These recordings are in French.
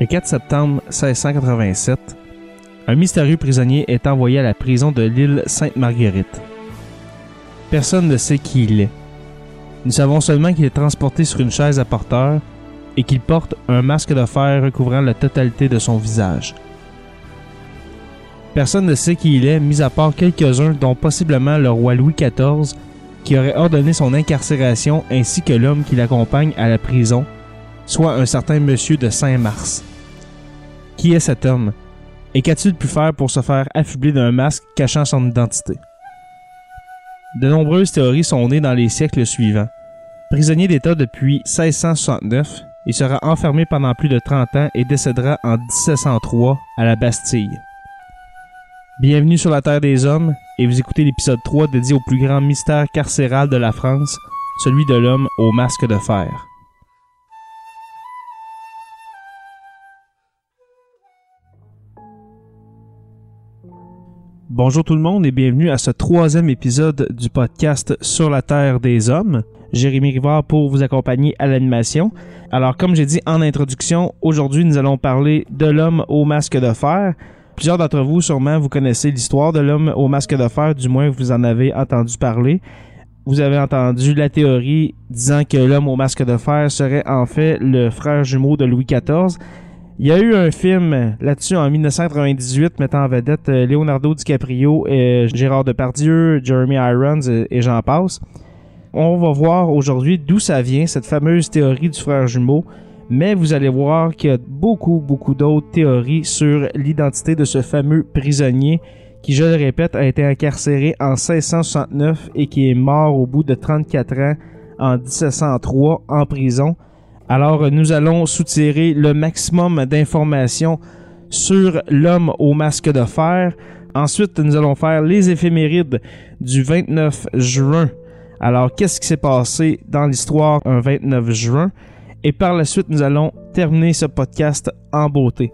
Le 4 septembre 1687, un mystérieux prisonnier est envoyé à la prison de l'île Sainte-Marguerite. Personne ne sait qui il est. Nous savons seulement qu'il est transporté sur une chaise à porteur et qu'il porte un masque de fer recouvrant la totalité de son visage. Personne ne sait qui il est, mis à part quelques-uns, dont possiblement le roi Louis XIV, qui aurait ordonné son incarcération ainsi que l'homme qui l'accompagne à la prison, soit un certain monsieur de Saint-Mars. Qui est cet homme? Et qu'a-t-il pu faire pour se faire affubler d'un masque cachant son identité? De nombreuses théories sont nées dans les siècles suivants. Prisonnier d'État depuis 1669, il sera enfermé pendant plus de 30 ans et décédera en 1703 à la Bastille. Bienvenue sur la Terre des Hommes et vous écoutez l'épisode 3 dédié au plus grand mystère carcéral de la France, celui de l'homme au masque de fer. Bonjour tout le monde et bienvenue à ce 3e épisode du podcast Sur la Terre des Hommes. Jérémy Rivard pour vous accompagner à l'animation. Alors comme j'ai dit en introduction, aujourd'hui nous allons parler de l'homme au masque de fer. Plusieurs d'entre vous sûrement vous connaissez l'histoire de l'homme au masque de fer, du moins vous en avez entendu parler. Vous avez entendu la théorie disant que l'homme au masque de fer serait en fait le frère jumeau de Louis XIV. Il y a eu un film là-dessus en 1998 mettant en vedette Leonardo DiCaprio, et Gérard Depardieu, Jeremy Irons et j'en passe. On va voir aujourd'hui d'où ça vient, cette fameuse théorie du frère jumeau, mais vous allez voir qu'il y a beaucoup d'autres théories sur l'identité de ce fameux prisonnier qui, je le répète, a été incarcéré en 1669 et qui est mort au bout de 34 ans en 1703 en prison. Alors, nous allons soutirer le maximum d'informations sur l'homme au masque de fer. Ensuite, nous allons faire les éphémérides du 29 juin. Alors, qu'est-ce qui s'est passé dans l'histoire un 29 juin? Et par la suite, nous allons terminer ce podcast en beauté.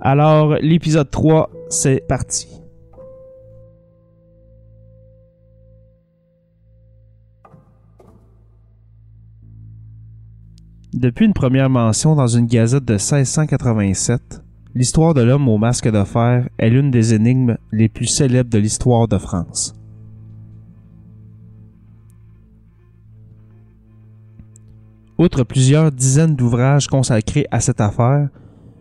Alors, l'épisode 3, c'est parti. Depuis une première mention dans une gazette de 1687, l'histoire de l'homme au masque de fer est l'une des énigmes les plus célèbres de l'histoire de France. Outre plusieurs dizaines d'ouvrages consacrés à cette affaire,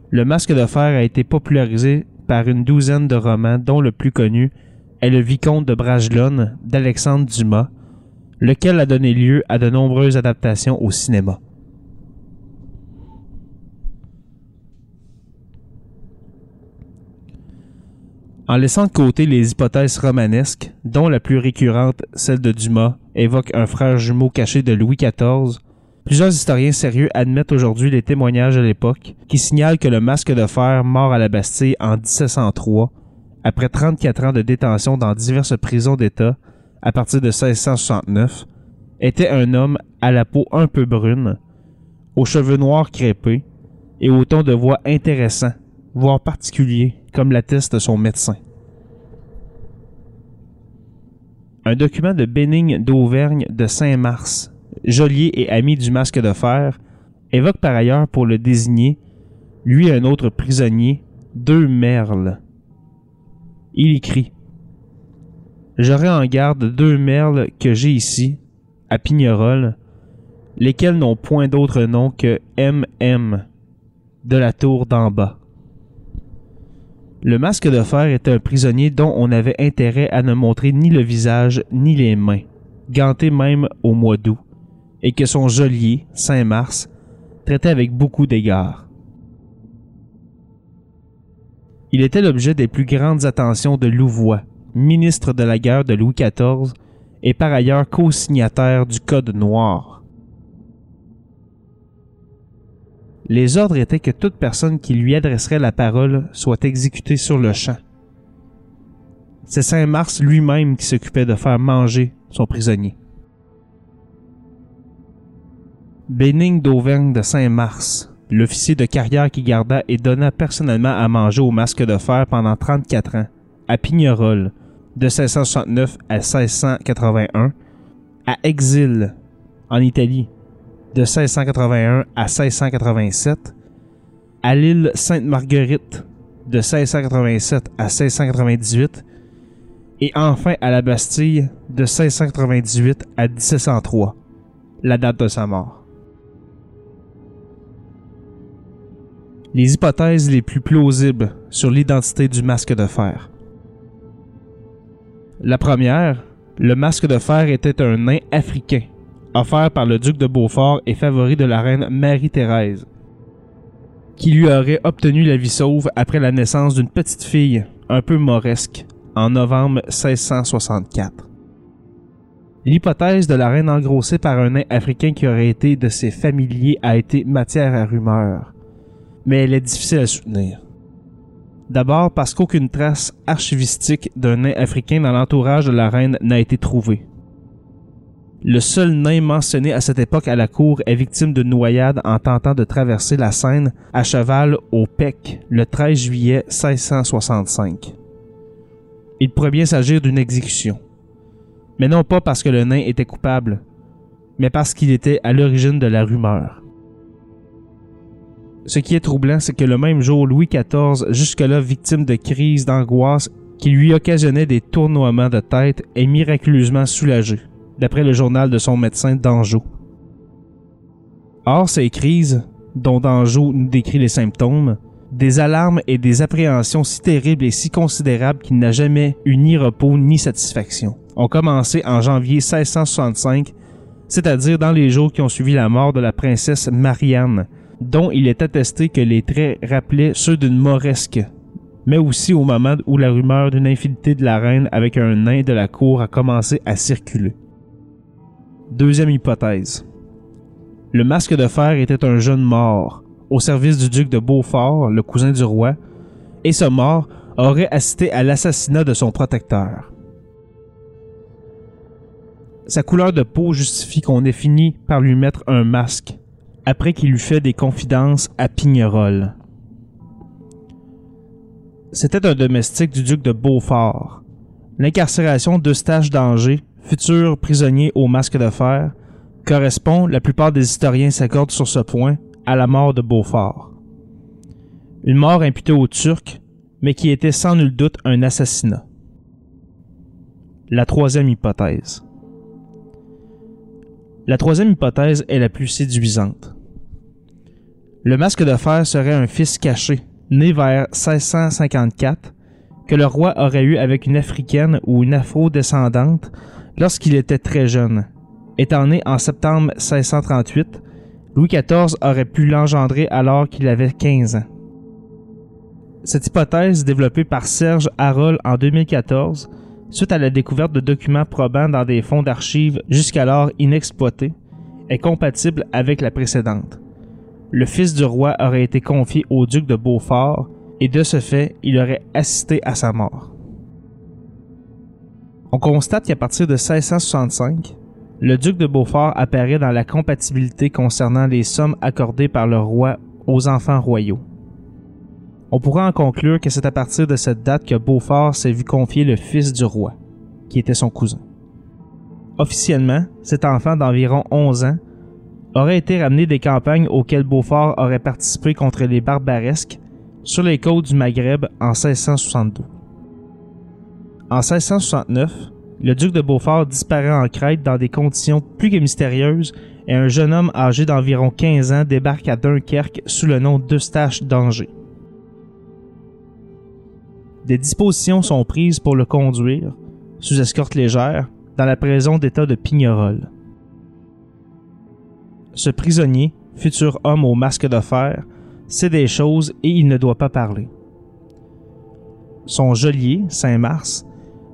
le masque de fer a été popularisé par une douzaine de romans dont le plus connu est le Vicomte de Bragelonne d'Alexandre Dumas, lequel a donné lieu à de nombreuses adaptations au cinéma. En laissant de côté les hypothèses romanesques, dont la plus récurrente, celle de Dumas, évoque un frère jumeau caché de Louis XIV, plusieurs historiens sérieux admettent aujourd'hui les témoignages de l'époque qui signalent que le masque de fer mort à la Bastille en 1703, après 34 ans de détention dans diverses prisons d'État à partir de 1669, était un homme à la peau un peu brune, aux cheveux noirs crêpés et au ton de voix intéressant, voire particulier, comme l'atteste son médecin. Un document de Bénigne d'Auvergne de Saint-Mars, geôlier et ami du masque de fer, évoque par ailleurs pour le désigner, lui et un autre prisonnier, deux merles. Il écrit « J'aurai en garde deux merles que j'ai ici, à Pignerol, lesquels n'ont point d'autre nom que M.M. de la tour d'en bas. » Le masque de fer était un prisonnier dont on avait intérêt à ne montrer ni le visage ni les mains, ganté même au mois d'août, et que son geôlier, Saint-Mars, traitait avec beaucoup d'égards. Il était l'objet des plus grandes attentions de Louvois, ministre de la guerre de Louis XIV et par ailleurs co-signataire du Code Noir. Les ordres étaient que toute personne qui lui adresserait la parole soit exécutée sur le champ. C'est Saint-Mars lui-même qui s'occupait de faire manger son prisonnier. Bénigne d'Auvergne de Saint-Mars, l'officier de carrière qui garda et donna personnellement à manger au masque de fer pendant 34 ans, à Pignerol, de 1669 à 1681, à Exil, en Italie, de 1681 à 1687, à l'île Sainte-Marguerite de 1687 à 1698 et enfin à la Bastille de 1698 à 1703, la date de sa mort. Les hypothèses les plus plausibles sur l'identité du masque de fer. La première, le masque de fer était un nain africain, offert par le duc de Beaufort et favori de la reine Marie-Thérèse, qui lui aurait obtenu la vie sauve après la naissance d'une petite fille, un peu mauresque, en novembre 1664. L'hypothèse de la reine engrossée par un nain africain qui aurait été de ses familiers a été matière à rumeur, mais elle est difficile à soutenir. D'abord parce qu'aucune trace archivistique d'un nain africain dans l'entourage de la reine n'a été trouvée. Le seul nain mentionné à cette époque à la cour est victime d'une noyade en tentant de traverser la Seine à cheval au Pec le 13 juillet 1665. Il pourrait bien s'agir d'une exécution. Mais non pas parce que le nain était coupable, mais parce qu'il était à l'origine de la rumeur. Ce qui est troublant, c'est que le même jour, Louis XIV, jusque-là victime de crises d'angoisse qui lui occasionnaient des tournoiements de tête, est miraculeusement soulagé, d'après le journal de son médecin d'Anjou. Or, ces crises, dont d'Anjou nous décrit les symptômes, des alarmes et des appréhensions si terribles et si considérables qu'il n'a jamais eu ni repos ni satisfaction, ont commencé en janvier 1665, c'est-à-dire dans les jours qui ont suivi la mort de la princesse Marianne, dont il est attesté que les traits rappelaient ceux d'une mauresque, mais aussi au moment où la rumeur d'une infidélité de la reine avec un nain de la cour a commencé à circuler. Deuxième hypothèse. Le masque de fer était un jeune mort, au service du duc de Beaufort, le cousin du roi, et ce mort aurait assisté à l'assassinat de son protecteur. Sa couleur de peau justifie qu'on ait fini par lui mettre un masque, après qu'il lui fait des confidences à Pignerol. C'était un domestique du duc de Beaufort. L'incarcération d'Eustache Dauger, futur prisonnier au masque de fer, correspond, la plupart des historiens s'accordent sur ce point, à la mort de Beaufort. Une mort imputée aux Turcs, mais qui était sans nul doute un assassinat. La troisième hypothèse. La troisième hypothèse est la plus séduisante. Le masque de fer serait un fils caché, né vers 1654, que le roi aurait eu avec une africaine ou une afro-descendante lorsqu'il était très jeune. Étant né en septembre 1638, Louis XIV aurait pu l'engendrer alors qu'il avait 15 ans. Cette hypothèse, développée par Serge Harol en 2014, suite à la découverte de documents probants dans des fonds d'archives jusqu'alors inexploités, est compatible avec la précédente. Le fils du roi aurait été confié au duc de Beaufort et de ce fait, il aurait assisté à sa mort. On constate qu'à partir de 1665, le duc de Beaufort apparaît dans la compatibilité concernant les sommes accordées par le roi aux enfants royaux. On pourra en conclure que c'est à partir de cette date que Beaufort s'est vu confier le fils du roi, qui était son cousin. Officiellement, cet enfant d'environ 11 ans aurait été ramené des campagnes auxquelles Beaufort aurait participé contre les barbaresques sur les côtes du Maghreb en 1662. En 1669, le duc de Beaufort disparaît en Crète dans des conditions plus que mystérieuses et un jeune homme âgé d'environ 15 ans débarque à Dunkerque sous le nom d'Eustache Dauger. Des dispositions sont prises pour le conduire, sous escorte légère, dans la prison d'État de Pignerol. Ce prisonnier, futur homme au masque de fer, sait des choses et il ne doit pas parler. Son geôlier, Saint-Mars,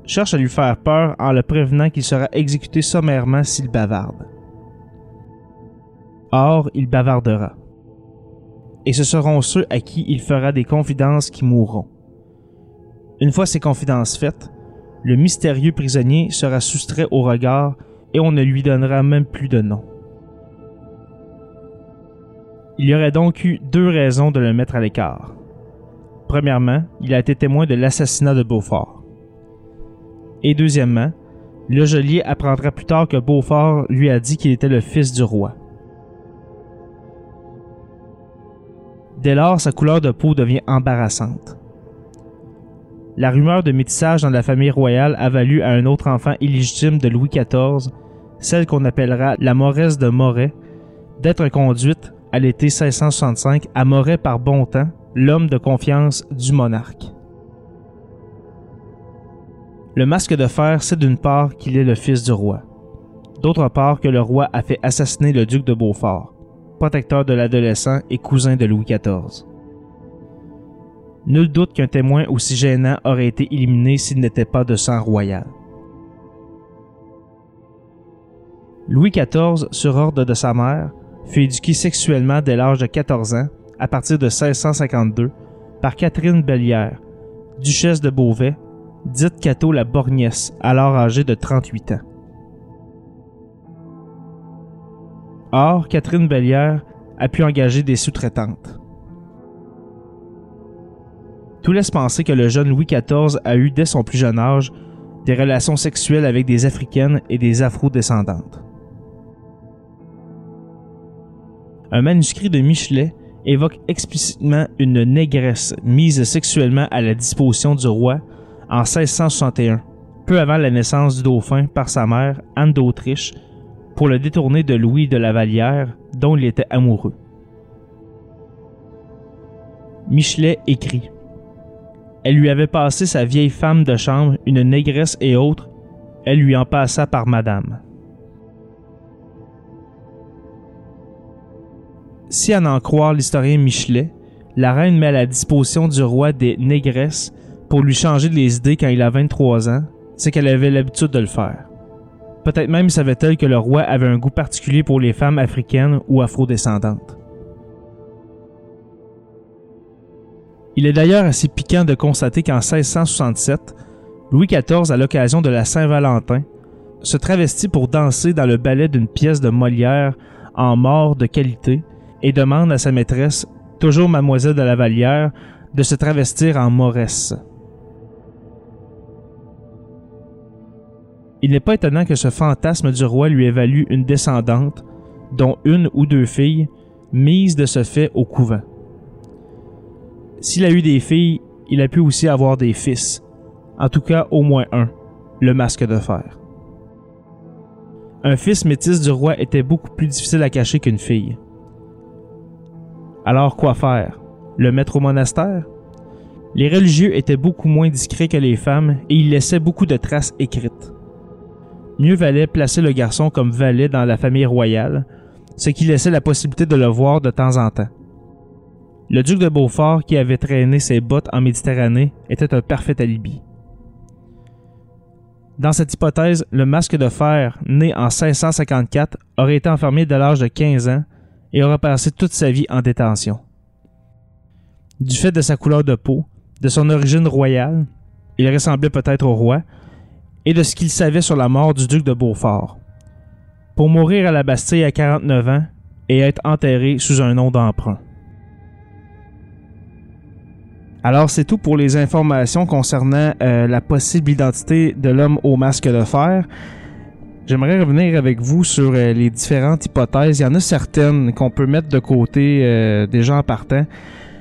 cherche à lui faire peur en le prévenant qu'il sera exécuté sommairement s'il bavarde. Or, il bavardera. Et ce seront ceux à qui il fera des confidences qui mourront. Une fois ces confidences faites, le mystérieux prisonnier sera soustrait au regard et on ne lui donnera même plus de nom. Il y aurait donc eu deux raisons de le mettre à l'écart. Premièrement, il a été témoin de l'assassinat de Beaufort. Et deuxièmement, le geôlier apprendra plus tard que Beaufort lui a dit qu'il était le fils du roi. Dès lors, sa couleur de peau devient embarrassante. La rumeur de métissage dans la famille royale a valu à un autre enfant illégitime de Louis XIV, celle qu'on appellera la Moresse de Moret, d'être conduite à l'été 1665 à Moret par Bontemps, l'homme de confiance du monarque. Le masque de fer sait d'une part qu'il est le fils du roi, d'autre part que le roi a fait assassiner le duc de Beaufort, protecteur de l'adolescent et cousin de Louis XIV. Nul doute qu'un témoin aussi gênant aurait été éliminé s'il n'était pas de sang royal. Louis XIV, sur ordre de sa mère, fut éduqué sexuellement dès l'âge de 14 ans, à partir de 1652, par Catherine Bellière, duchesse de Beauvais, dite Cato la Borgnesse, alors âgée de 38 ans. Or, Catherine Bellière a pu engager des sous-traitantes. Tout laisse penser que le jeune Louis XIV a eu dès son plus jeune âge des relations sexuelles avec des Africaines et des Afro-descendantes. Un manuscrit de Michelet évoque explicitement une négresse mise sexuellement à la disposition du roi en 1661, peu avant la naissance du dauphin par sa mère, Anne d'Autriche, pour le détourner de Louis de la Vallière, dont il était amoureux. Michelet écrit: « Elle lui avait passé sa vieille femme de chambre, une négresse et autres, elle lui en passa par madame. » Si à en croire l'historien Michelet, la reine met à la disposition du roi des négresses pour lui changer les idées quand il a 23 ans, c'est qu'elle avait l'habitude de le faire. Peut-être même savait-elle que le roi avait un goût particulier pour les femmes africaines ou afro-descendantes. Il est d'ailleurs assez piquant de constater qu'en 1667, Louis XIV, à l'occasion de la Saint-Valentin, se travestit pour danser dans le ballet d'une pièce de Molière en mort de qualité, et demande à sa maîtresse, toujours Mademoiselle de la Vallière, de se travestir en Moresse. Il n'est pas étonnant que ce fantasme du roi lui évalue une descendante, dont une ou deux filles, mises de ce fait au couvent. S'il a eu des filles, il a pu aussi avoir des fils, en tout cas au moins un, le masque de fer. Un fils métis du roi était beaucoup plus difficile à cacher qu'une fille. Alors quoi faire? Le mettre au monastère? Les religieux étaient beaucoup moins discrets que les femmes et ils laissaient beaucoup de traces écrites. Mieux valait placer le garçon comme valet dans la famille royale, ce qui laissait la possibilité de le voir de temps en temps. Le duc de Beaufort, qui avait traîné ses bottes en Méditerranée, était un parfait alibi. Dans cette hypothèse, le masque de fer, né en 1654, aurait été enfermé dès l'âge de 15 ans, et aura passé toute sa vie en détention. Du fait de sa couleur de peau, de son origine royale, il ressemblait peut-être au roi, et de ce qu'il savait sur la mort du duc de Beaufort, pour mourir à la Bastille à 49 ans et être enterré sous un nom d'emprunt. Alors c'est tout pour les informations concernant la possible identité de l'homme au masque de fer. J'aimerais revenir avec vous sur les différentes hypothèses. Il y en a certaines qu'on peut mettre de côté déjà en partant.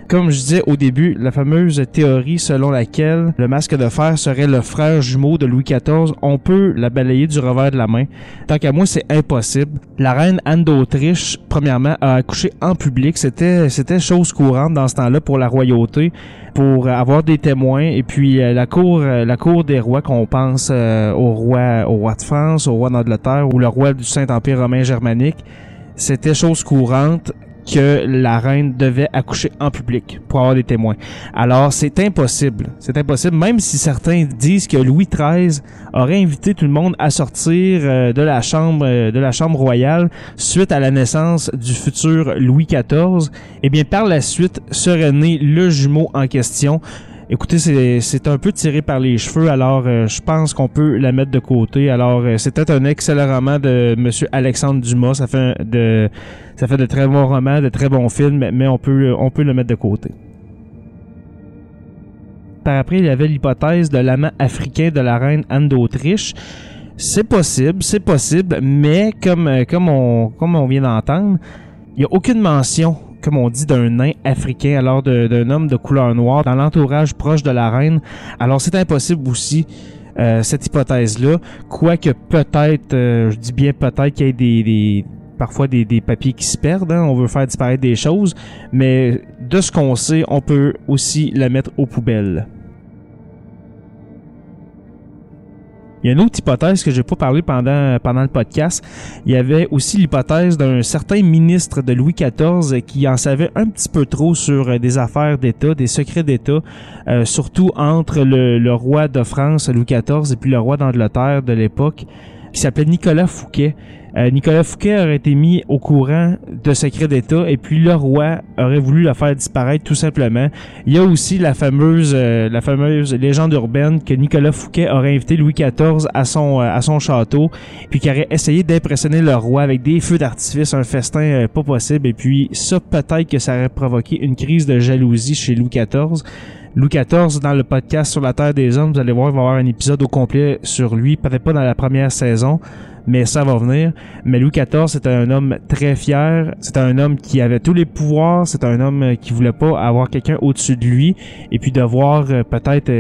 Comme je disais au début, la fameuse théorie selon laquelle le masque de fer serait le frère jumeau de Louis XIV, on peut la balayer du revers de la main. Tant qu'à moi, c'est impossible. La reine Anne d'Autriche, premièrement, a accouché en public. C'était chose courante dans ce temps-là pour la royauté, pour avoir des témoins, et puis la cour des rois, qu'on pense au roi de France, au roi d'Angleterre ou le roi du Saint-Empire romain germanique, c'était chose courante que la reine devait accoucher en public pour avoir des témoins. Alors, c'est impossible, même si certains disent que Louis XIII aurait invité tout le monde à sortir de la chambre royale suite à la naissance du futur Louis XIV. Eh bien, par la suite, serait né le jumeau en question. Écoutez, c'est un peu tiré par les cheveux, alors je pense qu'on peut la mettre de côté. Alors, c'était un excellent roman de M. Alexandre Dumas. Ça fait de très bons romans, de très bons films, mais on peut le mettre de côté. Par après, il y avait l'hypothèse de l'amant africain de la reine Anne d'Autriche. C'est possible, mais comme on vient d'entendre, il n'y a aucune mention comme on dit, d'un nain africain, alors d'un homme de couleur noire, dans l'entourage proche de la reine. Alors c'est impossible aussi, cette hypothèse-là, quoique peut-être, je dis bien peut-être, qu'il y ait parfois des papiers qui se perdent, hein, on veut faire disparaître des choses, mais de ce qu'on sait, on peut aussi la mettre aux poubelles. Il y a une autre hypothèse que je n'ai pas parlé pendant le podcast. Il y avait aussi l'hypothèse d'un certain ministre de Louis XIV qui en savait un petit peu trop sur des affaires d'État, des secrets d'État, surtout entre le roi de France, Louis XIV, et puis le roi d'Angleterre de l'époque, qui s'appelait Nicolas Fouquet. Nicolas Fouquet aurait été mis au courant de secrets d'État et puis le roi aurait voulu la faire disparaître tout simplement. Il y a aussi la fameuse légende urbaine que Nicolas Fouquet aurait invité Louis XIV à son château puis qu'il aurait essayé d'impressionner le roi avec des feux d'artifice, un festin pas possible, et puis ça, peut-être que ça aurait provoqué une crise de jalousie chez Louis XIV. Louis XIV, dans le podcast sur la Terre des Hommes, vous allez voir, il va y avoir un épisode au complet sur lui, peut-être pas dans la première saison, mais ça va venir. Mais Louis XIV, c'était un homme très fier, c'était un homme qui avait tous les pouvoirs, c'était un homme qui voulait pas avoir quelqu'un au-dessus de lui, et puis de voir peut-être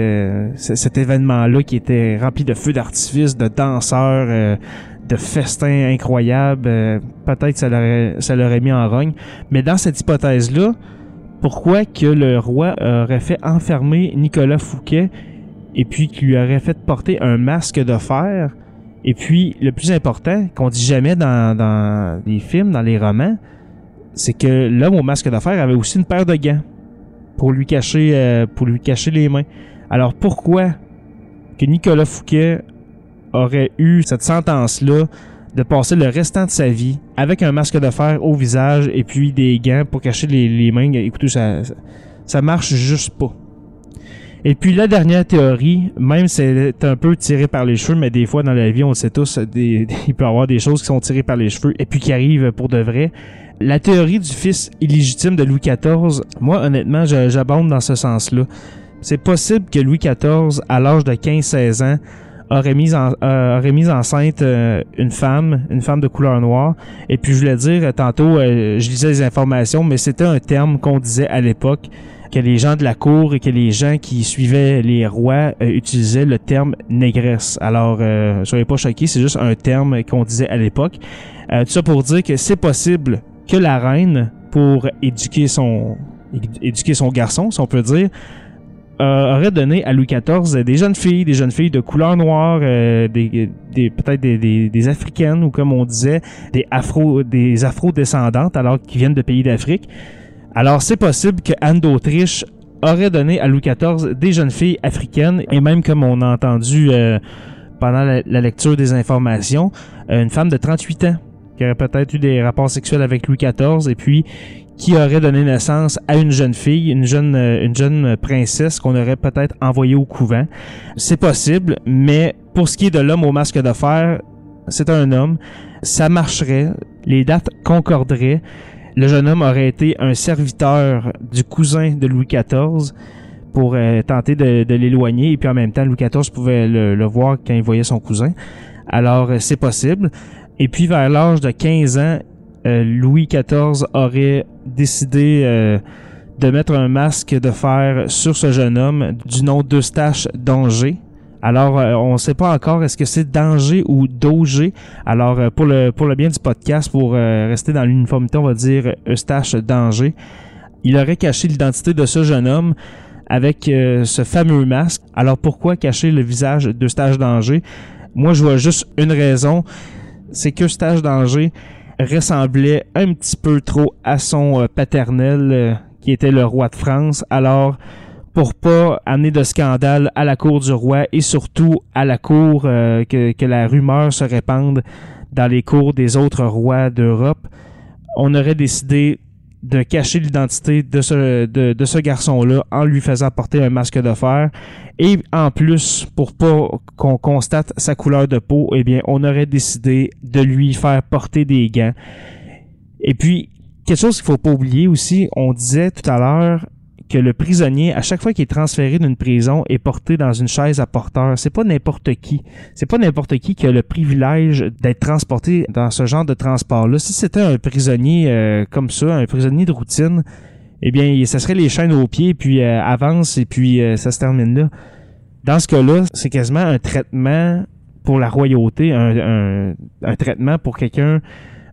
cet événement-là qui était rempli de feux d'artifice, de danseurs, de festins incroyables, peut-être que ça l'aurait mis en rogne. Mais dans cette hypothèse-là, pourquoi que le roi aurait fait enfermer Nicolas Fouquet et puis qu'il lui aurait fait porter un masque de fer? Et puis, le plus important, qu'on dit jamais dans les films, dans les romans, c'est que l'homme au masque de fer avait aussi une paire de gants pour lui cacher les mains. Alors pourquoi que Nicolas Fouquet aurait eu cette sentence-là de passer le restant de sa vie avec un masque de fer au visage et puis des gants pour cacher les mains? Écoutez, ça marche juste pas. Et puis la dernière théorie, même si elle est un peu tirée par les cheveux, mais des fois dans la vie, on le sait tous, il peut y avoir des choses qui sont tirées par les cheveux et puis qui arrivent pour de vrai. La théorie du fils illégitime de Louis XIV, moi honnêtement, j'abonde dans ce sens-là. C'est possible que Louis XIV, à l'âge de 15-16 ans, aurait mis enceinte une femme de couleur noire. Et puis je voulais dire, tantôt je lisais les informations, mais c'était un terme qu'on disait à l'époque, que les gens de la cour et que les gens qui suivaient les rois utilisaient le terme négresse. Alors, soyez pas choqués, c'est juste un terme qu'on disait à l'époque. Tout ça pour dire que c'est possible que la reine, pour éduquer son garçon, si on peut dire, aurait donné à Louis XIV des jeunes filles de couleur noire, peut-être des africaines, ou comme on disait, des afro-descendantes, alors qui viennent de pays d'Afrique. Alors c'est possible que Anne d'Autriche aurait donné à Louis XIV des jeunes filles africaines, et même comme on a entendu pendant la lecture des informations, une femme de 38 ans qui aurait peut-être eu des rapports sexuels avec Louis XIV, et puis qui aurait donné naissance à une jeune fille, une jeune princesse qu'on aurait peut-être envoyée au couvent. C'est possible, mais pour ce qui est de l'homme au masque de fer, c'est un homme, ça marcherait, les dates concorderaient. Le jeune homme aurait été un serviteur du cousin de Louis XIV pour tenter de l'éloigner, et puis en même temps, Louis XIV pouvait le voir quand il voyait son cousin. Alors, c'est possible. Et puis, vers l'âge de 15 ans, Louis XIV aurait décidé de mettre un masque de fer sur ce jeune homme du nom d'Eustache Dauger. Alors, on ne sait pas encore est-ce que c'est Danger ou Dauger. Alors, pour le bien du podcast, pour rester dans l'uniformité, on va dire Eustache Dauger. Il aurait caché l'identité de ce jeune homme avec ce fameux masque. Alors, pourquoi cacher le visage d'Eustache Dauger? Moi, je vois juste une raison, c'est qu'Eustache Dauger ressemblait un petit peu trop à son paternel, qui était le roi de France. Alors, pour pas amener de scandale à la cour du roi et surtout à la cour, que la rumeur se répande dans les cours des autres rois d'Europe, on aurait décidé de cacher l'identité de ce garçon-là en lui faisant porter un masque de fer. Et en plus, pour pas qu'on constate sa couleur de peau, eh bien, on aurait décidé de lui faire porter des gants. Et puis, quelque chose qu'il faut pas oublier aussi, on disait tout à l'heure que le prisonnier, à chaque fois qu'il est transféré d'une prison, est porté dans une chaise à porteur. C'est pas n'importe qui. C'est pas n'importe qui a le privilège d'être transporté dans ce genre de transport-là. Si c'était un prisonnier comme ça, un prisonnier de routine, eh bien, ça serait les chaînes aux pieds, puis avance, et puis ça se termine là. Dans ce cas-là, c'est quasiment un traitement pour la royauté, un traitement pour quelqu'un,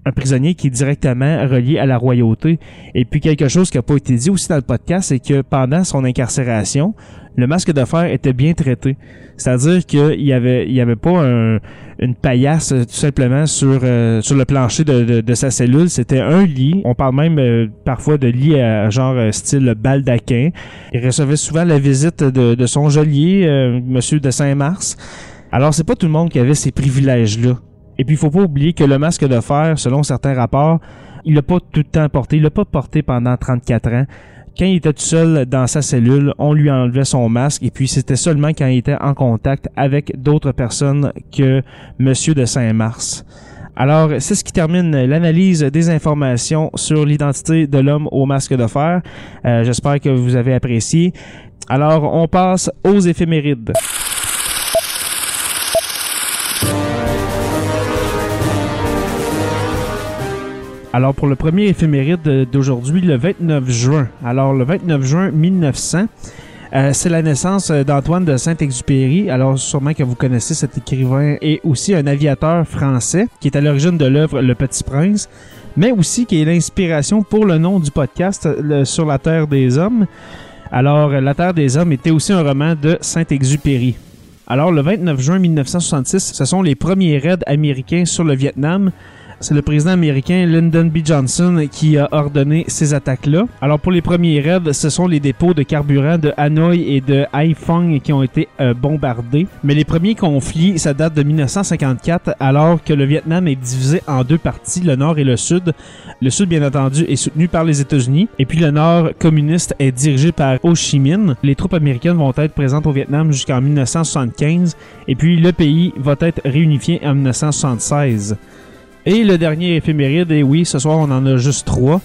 un prisonnier qui est directement relié à la royauté. Et puis quelque chose qui n'a pas été dit aussi dans le podcast, c'est que pendant son incarcération, le masque de fer était bien traité. C'est-à-dire qu'il y avait, pas une paillasse tout simplement sur le plancher de sa cellule. C'était un lit. On parle même parfois de lit genre style baldaquin. Il recevait souvent la visite de son geôlier, monsieur de Saint-Mars. Alors c'est pas tout le monde qui avait ces privilèges-là. Et puis, il faut pas oublier que le masque de fer, selon certains rapports, il l'a pas tout le temps porté. Il l'a pas porté pendant 34 ans. Quand il était tout seul dans sa cellule, on lui enlevait son masque. Et puis, c'était seulement quand il était en contact avec d'autres personnes que Monsieur de Saint-Mars. Alors, c'est ce qui termine l'analyse des informations sur l'identité de l'homme au masque de fer. J'espère que vous avez apprécié. Alors, on passe aux éphémérides. Alors, pour le premier éphéméride d'aujourd'hui, le 29 juin. Alors, le 29 juin 1900, c'est la naissance d'Antoine de Saint-Exupéry. Alors, sûrement que vous connaissez cet écrivain et aussi un aviateur français qui est à l'origine de l'œuvre Le Petit Prince, mais aussi qui est l'inspiration pour le nom du podcast Sur la Terre des Hommes. Alors, La Terre des Hommes était aussi un roman de Saint-Exupéry. Alors, le 29 juin 1966, ce sont les premiers raids américains sur le Vietnam. C'est le président américain Lyndon B. Johnson qui a ordonné ces attaques-là. Alors pour les premiers raids, ce sont les dépôts de carburant de Hanoï et de Haiphong qui ont été bombardés. Mais les premiers conflits, ça date de 1954, alors que le Vietnam est divisé en deux parties, le Nord et le Sud. Le Sud, bien entendu, est soutenu par les États-Unis. Et puis le Nord communiste est dirigé par Ho Chi Minh. Les troupes américaines vont être présentes au Vietnam jusqu'en 1975. Et puis le pays va être réunifié en 1976. Et le dernier éphéméride, et oui, ce soir on en a juste trois.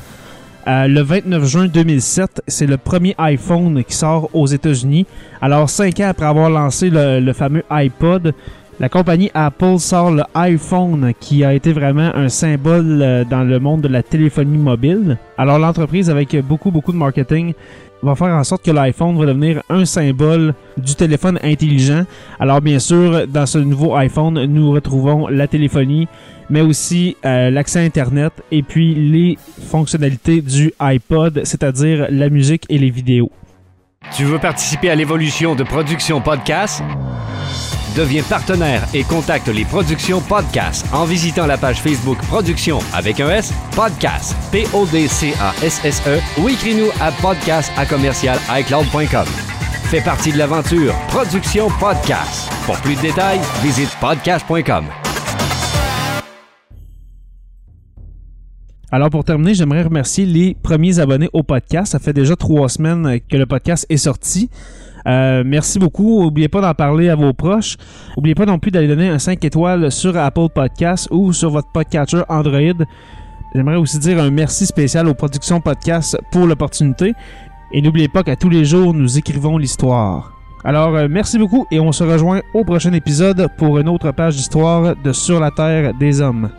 Le 29 juin 2007, c'est le premier iPhone qui sort aux États-Unis. Alors 5 ans après avoir lancé le fameux iPod, la compagnie Apple sort le iPhone qui a été vraiment un symbole dans le monde de la téléphonie mobile. Alors l'entreprise, avec beaucoup de marketing, va faire en sorte que l'iPhone va devenir un symbole du téléphone intelligent. Alors bien sûr, dans ce nouveau iPhone, nous retrouvons la téléphonie, mais aussi l'accès à Internet et puis les fonctionnalités du iPod, c'est-à-dire la musique et les vidéos. Tu veux participer à l'évolution de Productions Podcast? Deviens partenaire et contacte les Productions Podcast en visitant la page Facebook Productions avec un S, Podcast, P-O-D-C-A-S-S-E, ou écris-nous à podcast@icloud.com. Fais partie de l'aventure Productions Podcast. Pour plus de détails, visite podcast.com. Alors pour terminer, j'aimerais remercier les premiers abonnés au podcast. Ça fait déjà 3 semaines que le podcast est sorti. Merci beaucoup. N'oubliez pas d'en parler à vos proches. N'oubliez pas non plus d'aller donner un 5 étoiles sur Apple Podcast ou sur votre podcatcher Android. J'aimerais aussi dire un merci spécial aux Productions Podcast pour l'opportunité. Et n'oubliez pas qu'à tous les jours, nous écrivons l'histoire. Alors, merci beaucoup et on se rejoint au prochain épisode pour une autre page d'histoire de Sur la Terre des Hommes.